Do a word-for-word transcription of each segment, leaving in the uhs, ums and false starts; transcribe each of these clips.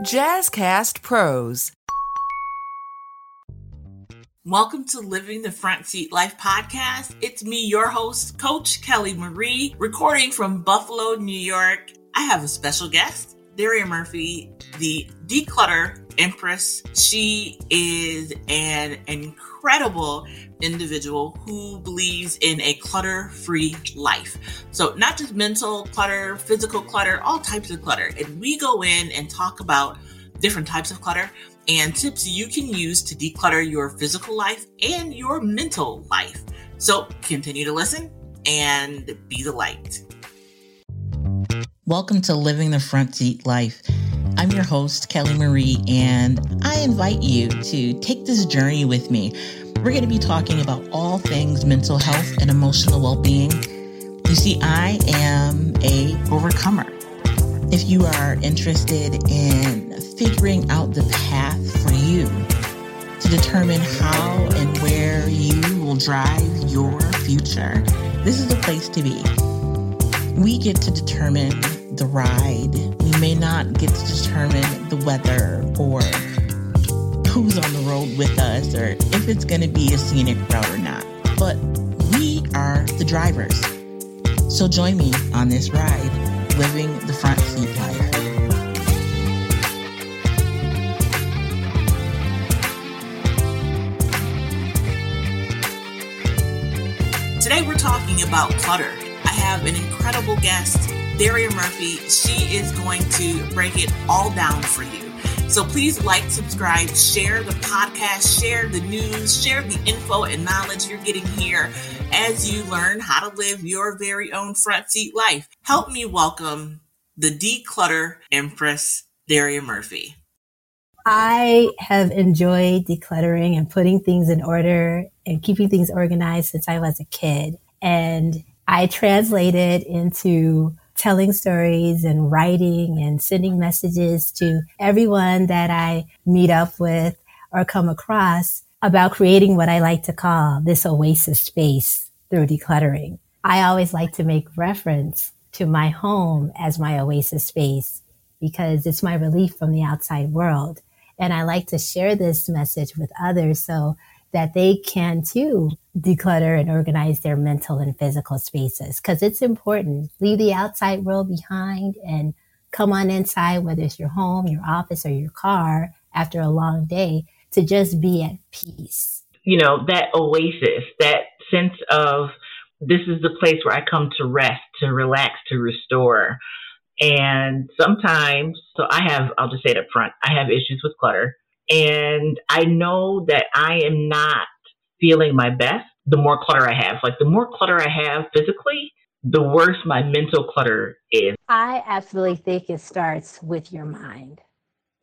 Jazzcast Pros. Welcome to Living the Front Seat Life podcast. It's me, your host, Coach Kelly Marie, recording from Buffalo, New York. I have a special guest, Daria Murphy, the Declutter Empress. She is an incredible individual who believes in a clutter-free life. So not just mental clutter, physical clutter, all types of clutter. And we go in and talk about different types of clutter and tips you can use to declutter your physical life and your mental life. So continue to listen and be the light. Welcome to Living the Front Seat Life. I'm your host, Kelly Marie, and I invite you to take this journey with me. We're going to be talking about all things mental health and emotional well-being. You see, I am a overcomer. If you are interested in figuring out the path for you to determine how and where you will drive your future, this is the place to be. We get to determine the ride. We may not get to determine the weather or who's on the road with us or if it's going to be a scenic route or not, but we are the drivers. So join me on this ride, living the front seat life. Today we're talking about clutter. I have an incredible guest, Daria Murphy. She is going to break it all down for you. So please like, subscribe, share the podcast, share the news, share the info and knowledge you're getting here as you learn how to live your very own front seat life. Help me welcome the Declutter Empress, Daria Murphy. I have enjoyed decluttering and putting things in order and keeping things organized since I was a kid. And I translated into telling stories and writing and sending messages to everyone that I meet up with or come across about creating what I like to call this oasis space through decluttering. I always like to make reference to my home as my oasis space because it's my relief from the outside world. And I like to share this message with others so that they can too declutter and organize their mental and physical spaces, because it's important. Leave the outside world behind and come on inside, whether it's your home, your office, or your car after a long day, to just be at peace. You know, that oasis, that sense of this is the place where I come to rest, to relax, to restore. And sometimes, so I have, I'll just say it up front, I have issues with clutter. And I know that I am not feeling my best the more clutter I have. Like the more clutter I have physically, the worse my mental clutter is. I absolutely think it starts with your mind.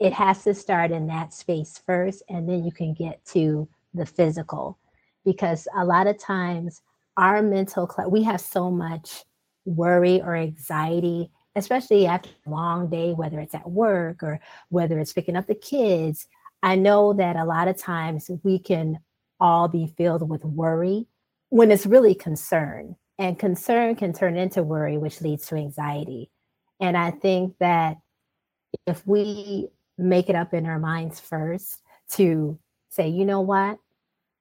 It has to start in that space first, and then you can get to the physical. Because a lot of times our mental clutter, we have so much worry or anxiety, especially after a long day, whether it's at work or whether it's picking up the kids. I know that a lot of times we can all be filled with worry when it's really concern. And concern can turn into worry, which leads to anxiety. And I think that if we make it up in our minds first to say, you know what,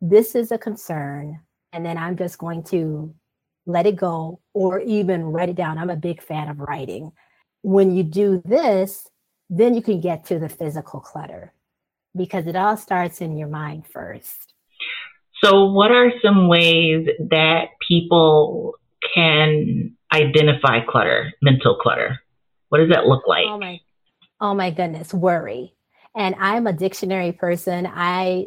this is a concern, and then I'm just going to let it go or even write it down. I'm a big fan of writing. When you do this, then you can get to the physical clutter, because it all starts in your mind first. So what are some ways that people can identify clutter, mental clutter? What does that look like? Oh my, oh my goodness, worry. And I'm a dictionary person. I,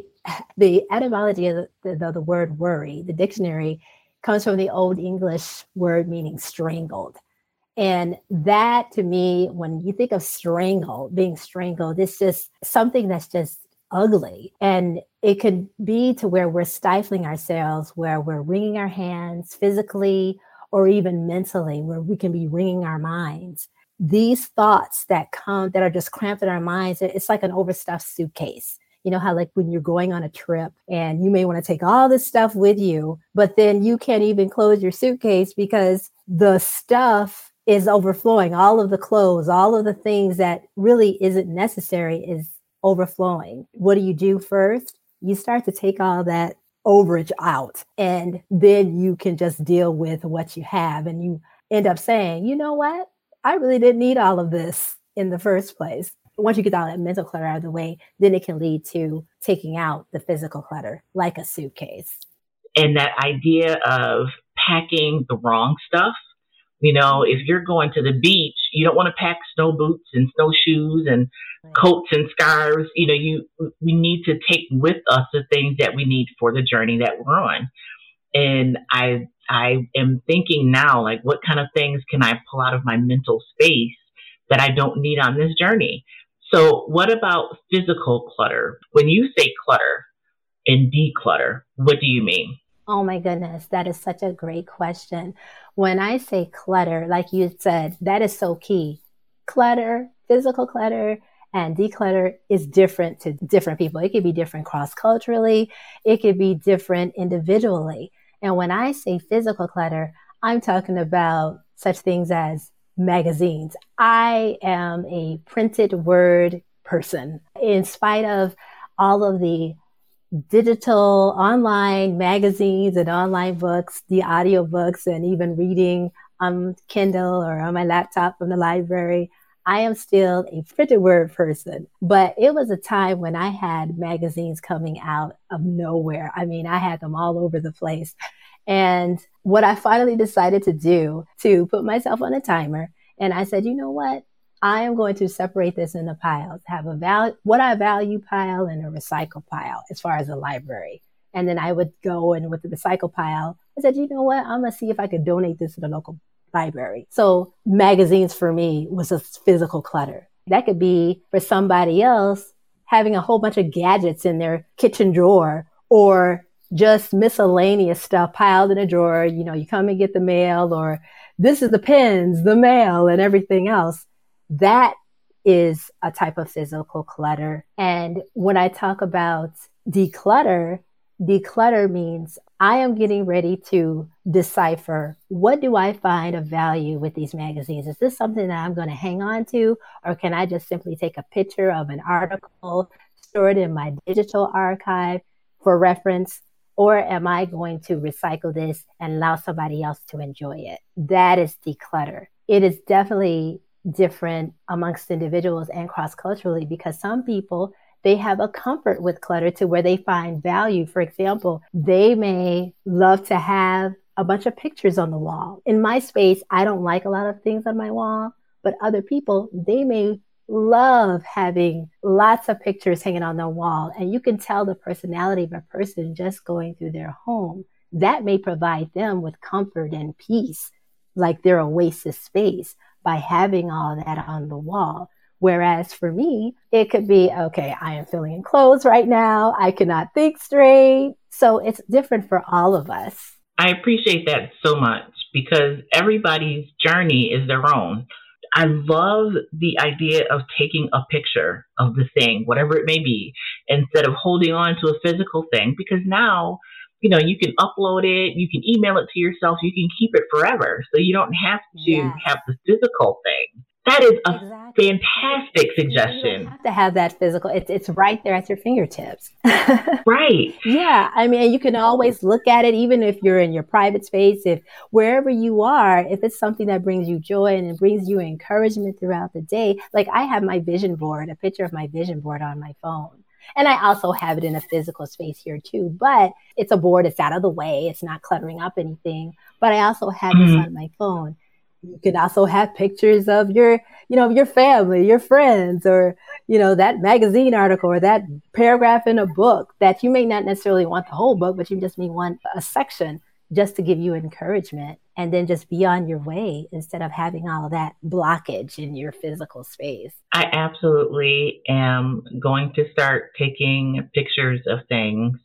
the etymology of the, the, the word worry, the dictionary, comes from the Old English word meaning strangled. And that, to me, when you think of strangled, being strangled, it's just something that's just ugly. And it could be to where we're stifling ourselves, where we're wringing our hands physically or even mentally, where we can be wringing our minds. These thoughts that come, that are just cramped in our minds, it's like an overstuffed suitcase. You know how like when you're going on a trip and you may want to take all this stuff with you, but then you can't even close your suitcase because the stuff is overflowing. All of the clothes, all of the things that really isn't necessary is overflowing. What do you do first? You start to take all that overage out, and then you can just deal with what you have. And you end up saying, you know what? I really didn't need all of this in the first place. Once you get all that mental clutter out of the way, then it can lead to taking out the physical clutter, like a suitcase. And that idea of packing the wrong stuff. You know, if you're going to the beach, you don't want to pack snow boots and snowshoes and right. coats and scarves. You know, you we need to take with us the things that we need for the journey that we're on. And I I am thinking now, like, what kind of things can I pull out of my mental space that I don't need on this journey? So what about physical clutter? When you say clutter and declutter, what do you mean? Oh my goodness, that is such a great question. When I say clutter, like you said, that is so key. Clutter, physical clutter, and declutter is different to different people. It could be different cross-culturally. It could be different individually. And when I say physical clutter, I'm talking about such things as magazines. I am a printed word person. In spite of all of the digital online magazines and online books, the audio books, and even reading on Kindle or on my laptop from the library, I am still a printed word person. But it was a time when I had magazines coming out of nowhere. I mean, I had them all over the place. And what I finally decided to do to put myself on a timer, and I said, you know what? I am going to separate this into piles, have a val- what I value pile and a recycle pile as far as the library. And then I would go in with the recycle pile. I said, you know what? I'm going to see if I could donate this to the local library. So magazines for me was a physical clutter. That could be for somebody else having a whole bunch of gadgets in their kitchen drawer or just miscellaneous stuff piled in a drawer. You know, you come and get the mail, or this is the pens, the mail, and everything else. That is a type of physical clutter. And when I talk about declutter, declutter means I am getting ready to decipher, what do I find of value with these magazines? Is this something that I'm going to hang on to? Or can I just simply take a picture of an article, store it in my digital archive for reference? Or am I going to recycle this and allow somebody else to enjoy it? That is declutter. It is definitely different amongst individuals and cross-culturally, because some people, they have a comfort with clutter to where they find value. For example, they may love to have a bunch of pictures on the wall. In my space, I don't like a lot of things on my wall, but other people, they may love having lots of pictures hanging on the wall. And you can tell the personality of a person just going through their home. That may provide them with comfort and peace, like their oasis space, by having all that on the wall. Whereas for me, it could be, okay, I am feeling enclosed right now. I cannot think straight. So it's different for all of us. I appreciate that so much, because everybody's journey is their own. I love the idea of taking a picture of the thing, whatever it may be, instead of holding on to a physical thing, because now, you know, you can upload it, you can email it to yourself, you can keep it forever. So you don't have to yes. have the physical thing. That is a exactly. fantastic suggestion. You don't have to have that physical. It's it's right there at your fingertips. Right. Yeah. I mean, you can always look at it, even if you're in your private space, if wherever you are, if it's something that brings you joy and it brings you encouragement throughout the day. Like, I have my vision board, a picture of my vision board on my phone. And I also have it in a physical space here too, but it's a board. It's out of the way. It's not cluttering up anything, but I also have mm-hmm. this on my phone. You could also have pictures of your, you know, your family, your friends, or, you know, that magazine article or that paragraph in a book that you may not necessarily want the whole book, but you just may want a section just to give you encouragement, and then just be on your way instead of having all that blockage in your physical space. I absolutely am going to start taking pictures of things.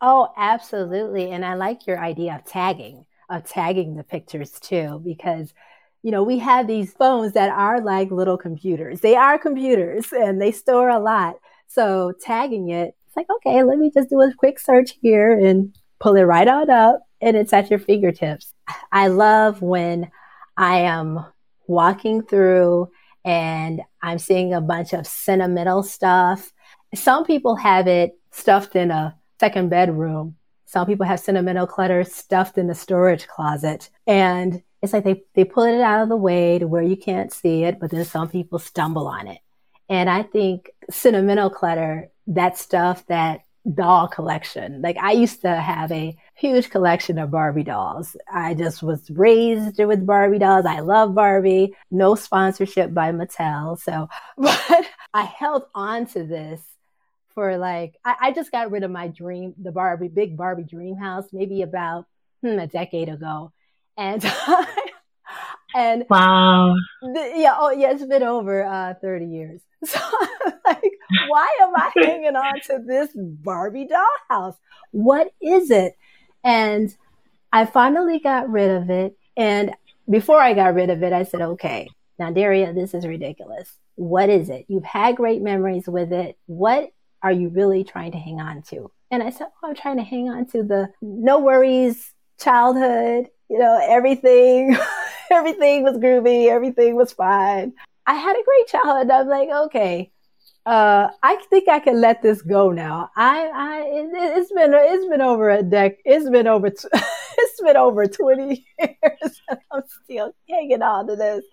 Oh, absolutely. And I like your idea of tagging, of tagging the pictures too, because, you know, we have these phones that are like little computers. They are computers and they store a lot. So tagging it, it's like, okay, let me just do a quick search here and pull it right on up. And it's at your fingertips. I love when I am walking through and I'm seeing a bunch of sentimental stuff. Some people have it stuffed in a second bedroom. Some people have sentimental clutter stuffed in a storage closet. And it's like they, they pull it out of the way to where you can't see it, but then some people stumble on it. And I think sentimental clutter, that stuff, that doll collection. Like I used to have a huge collection of Barbie dolls. I just was raised with Barbie dolls. I love Barbie. No sponsorship by Mattel. So, but I held on to this for like, I, I just got rid of my dream, the Barbie, big Barbie dream house, maybe about hmm, a decade ago. And and wow, the, yeah, oh yeah, it's been over uh, thirty years. So I'm like, why am I hanging on to this Barbie dollhouse? What is it? And I finally got rid of it. And before I got rid of it, I said, okay, now Daria, this is ridiculous. What is it? You've had great memories with it. What are you really trying to hang on to? And I said, oh, I'm trying to hang on to the no worries childhood. You know, everything, everything was groovy. Everything was fine. I had a great childhood. I'm like, okay, uh, I think I can let this go now. I, I, it, it's been, it's been over a dec. It's been over, t- it's been over twenty years. And I'm still hanging on to this.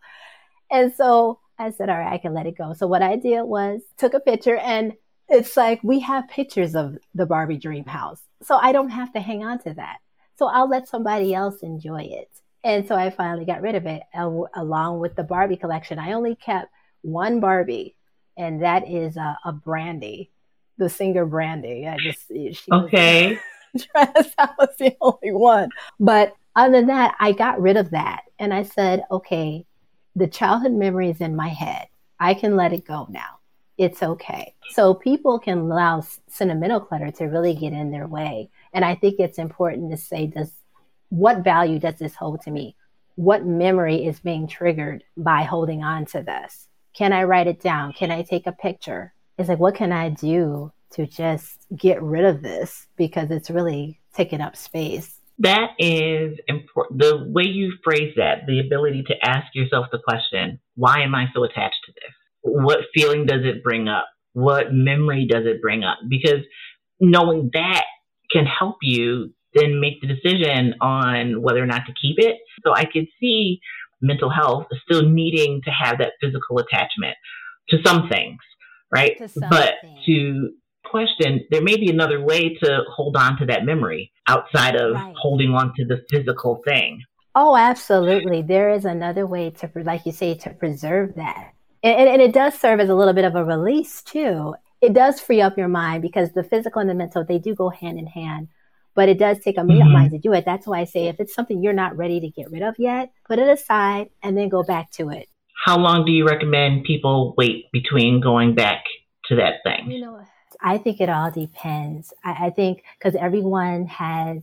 And so I said, all right, I can let it go. So what I did was took a picture, and it's like, we have pictures of the Barbie dream house. So I don't have to hang on to that. So I'll let somebody else enjoy it. And so I finally got rid of it along with the Barbie collection. I only kept one Barbie, and that is a, a Brandy, the singer Brandy. I just, she okay. was dressed. I was the only one. But other than that, I got rid of that. And I said, okay, the childhood memory is in my head. I can let it go now. It's okay. So people can allow sentimental clutter to really get in their way. And I think it's important to say, does what value does this hold to me? What memory is being triggered by holding on to this? Can I write it down? Can I take a picture? It's like, what can I do to just get rid of this? Because it's really taking up space. That is important. The way you phrase that, the ability to ask yourself the question, why am I so attached to this? What feeling does it bring up? What memory does it bring up? Because knowing that can help you then make the decision on whether or not to keep it. So I could see mental health still needing to have that physical attachment to some things, right? To some but things. To question, there may be another way to hold on to that memory outside of right. holding on to the physical thing. Oh, absolutely. There is another way to, like you say, to preserve that. And, and it does serve as a little bit of a release too. It does free up your mind because the physical and the mental, they do go hand in hand, but it does take a mm-hmm. mind to do it. That's why I say if it's something you're not ready to get rid of yet, put it aside and then go back to it. How long do you recommend people wait between going back to that thing? You know, I think it all depends. I, I think because everyone has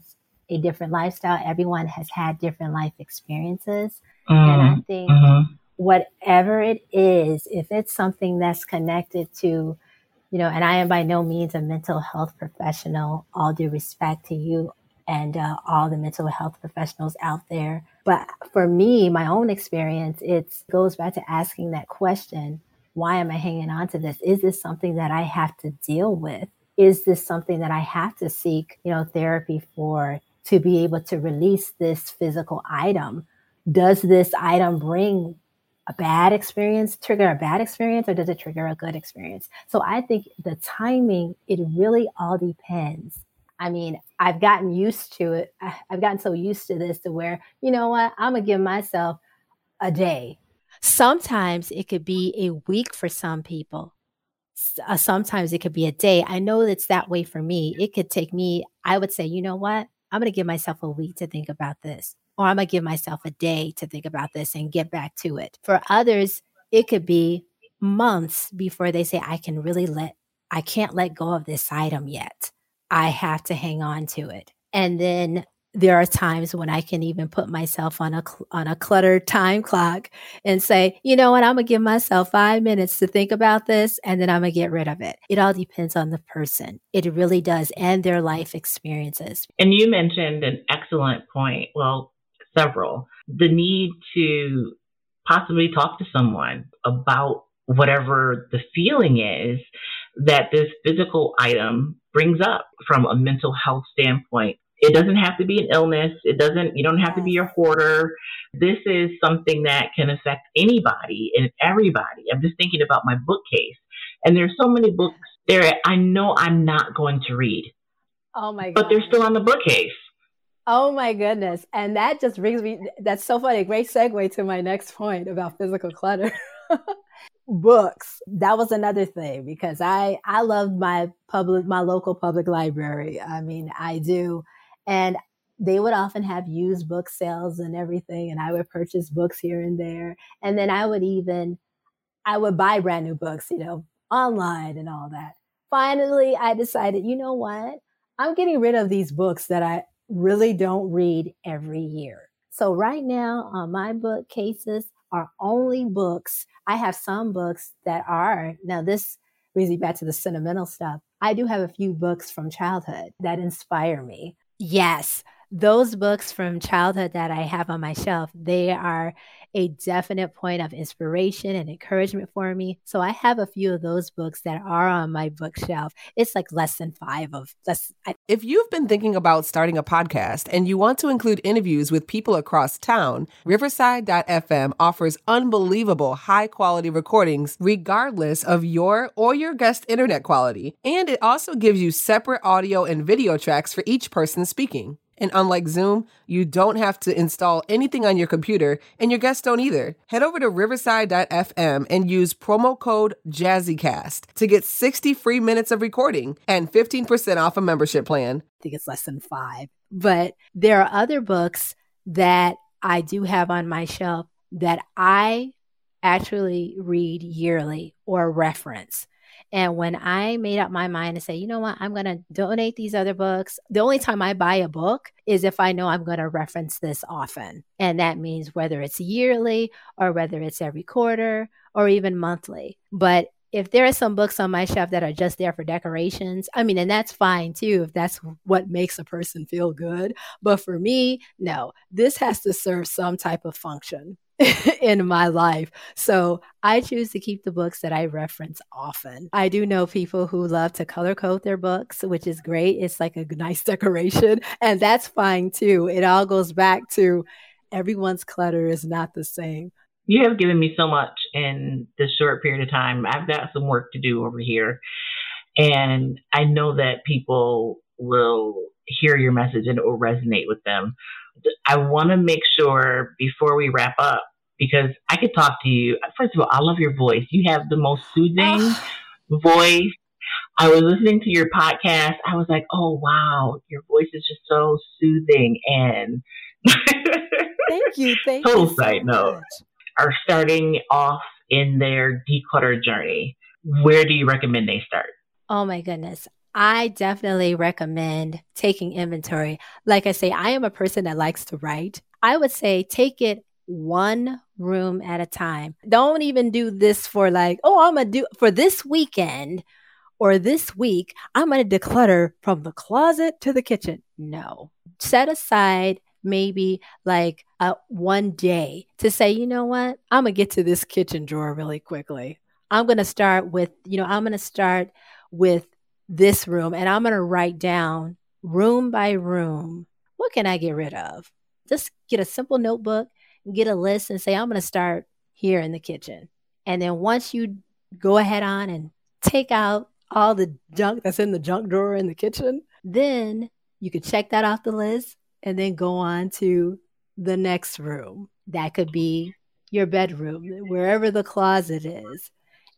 a different lifestyle. Everyone has had different life experiences. Mm-hmm. And I think... Mm-hmm. Whatever it is, if it's something that's connected to, you know, and I am by no means a mental health professional, all due respect to you and uh, all the mental health professionals out there. But for me, my own experience, it goes back to asking that question, why am I hanging on to this? Is this something that I have to deal with? Is this something that I have to seek, you know, therapy for to be able to release this physical item? Does this item bring a bad experience, trigger a bad experience, or does it trigger a good experience? So I think the timing, it really all depends. I mean, I've gotten used to it. I've gotten so used to this to where, you know what, I'm going to give myself a day. Sometimes it could be a week for some people. Sometimes it could be a day. I know it's that way for me. It could take me, I would say, you know what, I'm going to give myself a week to think about this. Or I'm going to give myself a day to think about this and get back to it. For others, it could be months before they say, I can really let, I can't let go of this item yet. I have to hang on to it. And then there are times when I can even put myself on a, on a cluttered time clock and say, you know what, I'm going to give myself five minutes to think about this. And then I'm going to get rid of it. It all depends on the person. It really does. And their life experiences. And you mentioned an excellent point. Well, several. The need to possibly talk to someone about whatever the feeling is that this physical item brings up from a mental health standpoint. It doesn't have to be an illness. It doesn't, you don't have to be a hoarder. This is something that can affect anybody and everybody. I'm just thinking about my bookcase, and there's so many books there I know I'm not going to read. Oh my God. But they're still on the bookcase. Oh my goodness. And that just brings me, that's so funny. Great segue to my next point about physical clutter. Books. That was another thing, because I, I love my public, my local public library. I mean, I do. And they would often have used book sales and everything. And I would purchase books here and there. And then I would even, I would buy brand new books, you know, online and all that. Finally, I decided, you know what? I'm getting rid of these books that I really don't read every year. So right now on my bookcases are only books. I have some books that are, now this brings me back to the sentimental stuff. I do have a few books from childhood that inspire me. Yes, those books from childhood that I have on my shelf, they are a definite point of inspiration and encouragement for me. So I have a few of those books that are on my bookshelf. It's like less than five of less. I- if you've been thinking about starting a podcast and you want to include interviews with people across town, Riverside dot f m offers unbelievable high quality recordings regardless of your or your guest internet quality. And it also gives you separate audio and video tracks for each person speaking. And unlike Zoom, you don't have to install anything on your computer, and your guests don't either. Head over to Riverside dot f m and use promo code JazzyCast to get sixty free minutes of recording and fifteen percent off a membership plan. I think it's less than five. But there are other books that I do have on my shelf that I actually read yearly or reference. And when I made up my mind to say, you know what, I'm going to donate these other books. The only time I buy a book is if I know I'm going to reference this often. And that means whether it's yearly or whether it's every quarter or even monthly. But if there are some books on my shelf that are just there for decorations, I mean, and that's fine too, if that's what makes a person feel good. But for me, no, this has to serve some type of function in my life. So I choose to keep the books that I reference often. I do know people who love to color code their books, which is great. It's like a nice decoration, and that's fine too. It all goes back to everyone's clutter is not the same. You have given me so much in this short period of time. I've got some work to do over here, and I know that people will hear your message and it will resonate with them. I want to make sure before we wrap up, because I could talk to you. First of all, I love your voice. You have the most soothing voice. I was listening to your podcast. I was like, oh, wow, your voice is just so soothing. And thank you. Thank total you side so note, are starting off in their declutter journey, where do you recommend they start? Oh, my goodness. I definitely recommend taking inventory. Like I say, I am a person that likes to write. I would say take it one room at a time. Don't even do this for like, oh, I'm going to do for this weekend or this week, I'm going to declutter from the closet to the kitchen. No. Set aside maybe like a one day to say, you know what? I'm going to get to this kitchen drawer really quickly. I'm going to start with, you know, I'm going to start with this room, and I'm going to write down room by room, what can I get rid of? Just get a simple notebook, get a list, and say, I'm going to start here in the kitchen. And then once you go ahead on and take out all the junk that's in the junk drawer in the kitchen, then you could check that off the list and then go on to the next room. That could be your bedroom, wherever the closet is,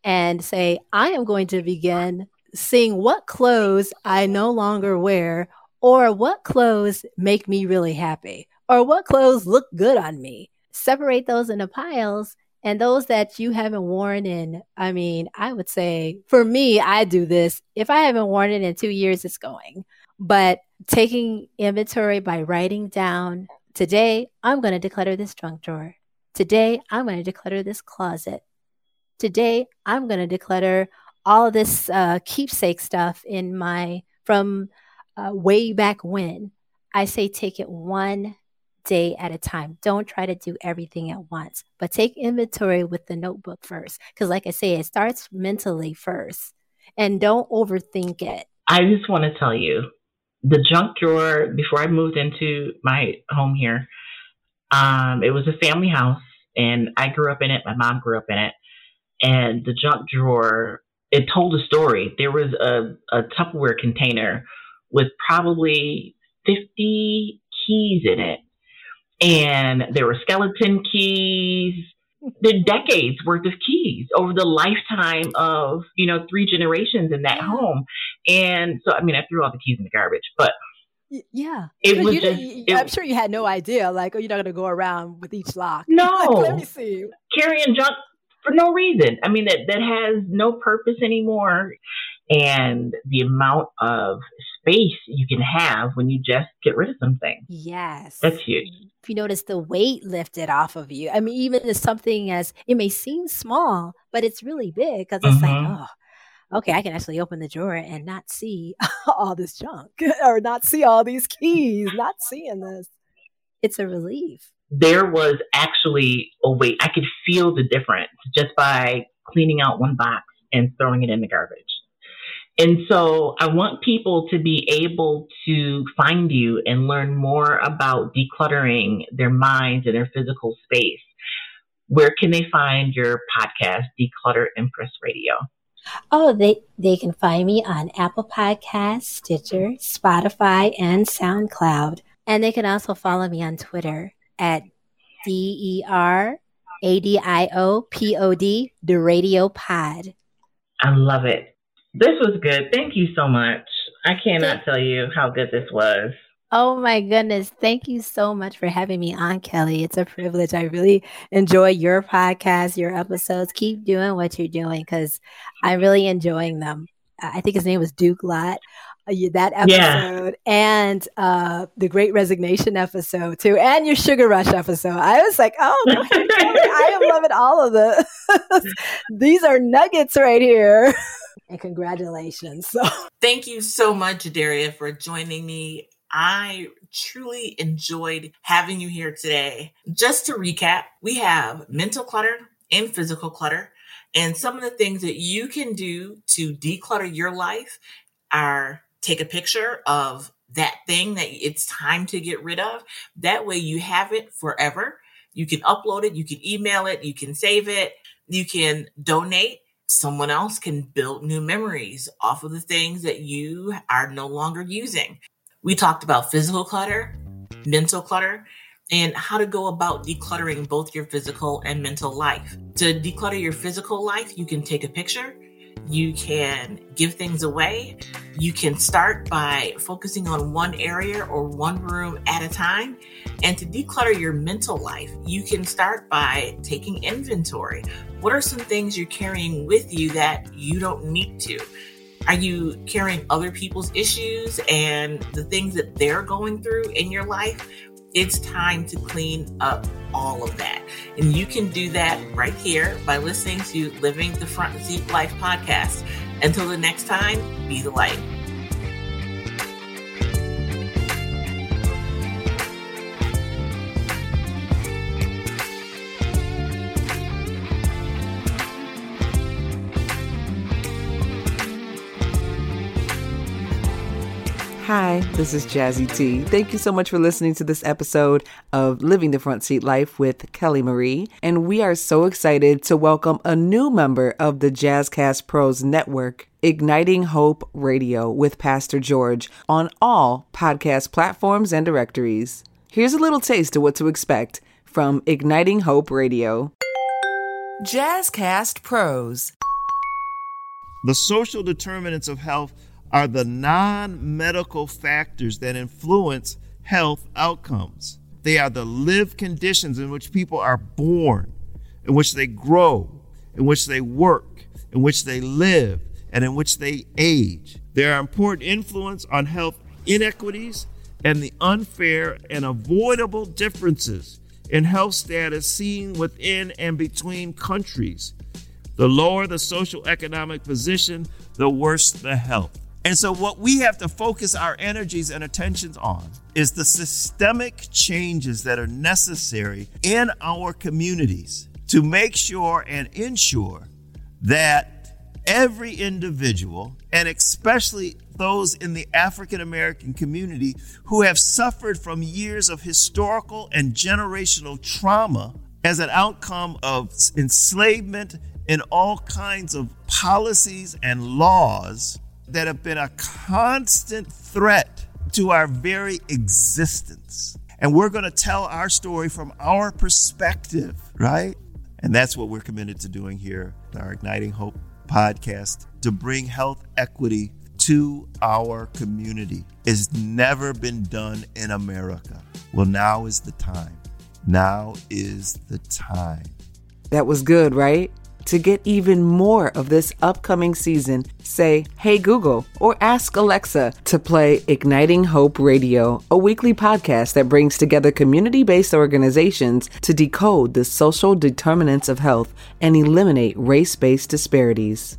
and say, I am going to begin seeing what clothes I no longer wear, or what clothes make me really happy, or what clothes look good on me. Separate those into piles, and those that you haven't worn in, I mean, I would say, for me, I do this. If I haven't worn it in two years, it's going. But taking inventory by writing down, today, I'm going to declutter this trunk drawer. Today, I'm going to declutter this closet. Today, I'm going to declutter all of this uh, keepsake stuff in my, from uh, way back when. I say, take it one day at a time. Don't try to do everything at once, but take inventory with the notebook first. Because like I say, it starts mentally first, and don't overthink it. I just want to tell you, the junk drawer, before I moved into my home here, um, it was a family house, and I grew up in it. My mom grew up in it. And the junk drawer, it told a story. There was a, a Tupperware container with probably fifty keys in it. And there were skeleton keys. There are decades worth of keys over the lifetime of, you know, three generations in that home. And so, I mean, I threw all the keys in the garbage, but yeah, it was just, it, I'm sure you had no idea. Like, oh, you're not going to go around with each lock. No, like, let me see. Carrying junk for no reason. I mean, that, that has no purpose anymore. And the amount of space you can have when you just get rid of something. Yes. That's huge. If you notice the weight lifted off of you, I mean, even if something as, it may seem small, but it's really big because it's mm-hmm. like, oh, okay, I can actually open the drawer and not see all this junk or not see all these keys, not seeing this. It's a relief. There was actually a weight. I could feel the difference just by cleaning out one box and throwing it in the garbage. And so I want people to be able to find you and learn more about decluttering their minds and their physical space. Where can they find your podcast, Declutter Empress Radio? Oh, they, they can find me on Apple Podcasts, Stitcher, Spotify, and SoundCloud. And they can also follow me on Twitter at D E R A D I O P O D, the Radio Pod. I love it. This was good. Thank you so much. I cannot tell you how good this was. Oh, my goodness. Thank you so much for having me on, Kelly. It's a privilege. I really enjoy your podcast, your episodes. Keep doing what you're doing because I'm really enjoying them. I think his name was Duke Lott. That episode yeah. and uh, the Great Resignation episode too, and your Sugar Rush episode. I was like, oh, my God, I am loving all of this. These are nuggets right here. And congratulations. So. Thank you so much, Daria, for joining me. I truly enjoyed having you here today. Just to recap, we have mental clutter and physical clutter, and some of the things that you can do to declutter your life are take a picture of that thing that it's time to get rid of. That way you have it forever. You can upload it. You can email it. You can save it. You can donate. Someone else can build new memories off of the things that you are no longer using. We talked about physical clutter, mental clutter, and how to go about decluttering both your physical and mental life. To declutter your physical life, you can take a picture. You can give things away. You can start by focusing on one area or one room at a time. And to declutter your mental life, you can start by taking inventory. What are some things you're carrying with you that you don't need to? Are you carrying other people's issues and the things that they're going through in your life? It's time to clean up all of that. And you can do that right here by listening to Living the Front Seat Life podcast. Until the next time, be the light. Hi, this is Jazzy T. Thank you so much for listening to this episode of Living the Front Seat Life with Kelly Marie. And we are so excited to welcome a new member of the Jazzcast Pros Network, Igniting Hope Radio with Pastor George on all podcast platforms and directories. Here's a little taste of what to expect from Igniting Hope Radio. Jazzcast Pros. The social determinants of health are the non-medical factors that influence health outcomes. They are the lived conditions in which people are born, in which they grow, in which they work, in which they live, and in which they age. They are important influence on health inequities and the unfair and avoidable differences in health status seen within and between countries. The lower the social economic position, the worse the health. And so what we have to focus our energies and attentions on is the systemic changes that are necessary in our communities to make sure and ensure that every individual, and especially those in the African American community who have suffered from years of historical and generational trauma as an outcome of enslavement and all kinds of policies and laws that have been a constant threat to our very existence. And we're going to tell our story from our perspective, right? And that's what we're committed to doing here in our Igniting Hope podcast, to bring health equity to our community. It's never been done in America. Well, now is the time. Now is the time. That was good, right? To get even more of this upcoming season, say, "Hey Google," or ask Alexa to play Igniting Hope Radio, a weekly podcast that brings together community-based organizations to decode the social determinants of health and eliminate race-based disparities.